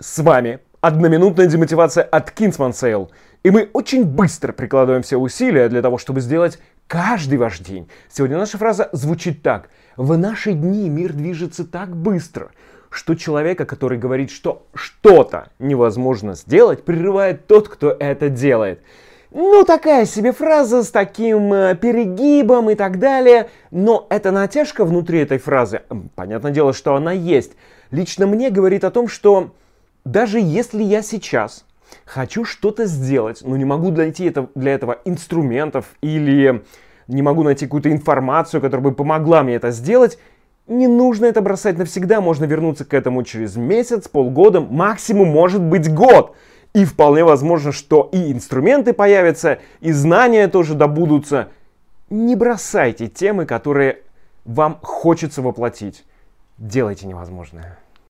с вами одноминутная демотивация от Кинсман Сейл. И мы очень быстро прикладываем все усилия для того, чтобы сделать каждый ваш день. Сегодня наша фраза звучит так. В наши дни мир движется так быстро, что человека, который говорит, что что-то невозможно сделать, прерывает тот, кто это делает. Ну, такая себе фраза с таким перегибом и так далее, но эта натяжка внутри этой фразы, понятное дело, что она есть, лично мне говорит о том, что даже если я сейчас хочу что-то сделать, но не могу найти для этого инструментов или не могу найти какую-то информацию, которая бы помогла мне это сделать, не нужно это бросать навсегда, можно вернуться к этому через месяц, полгода, максимум может быть год. И вполне возможно, что и инструменты появятся, и знания тоже добудутся. Не бросайте темы, которые вам хочется воплотить. Делайте невозможное.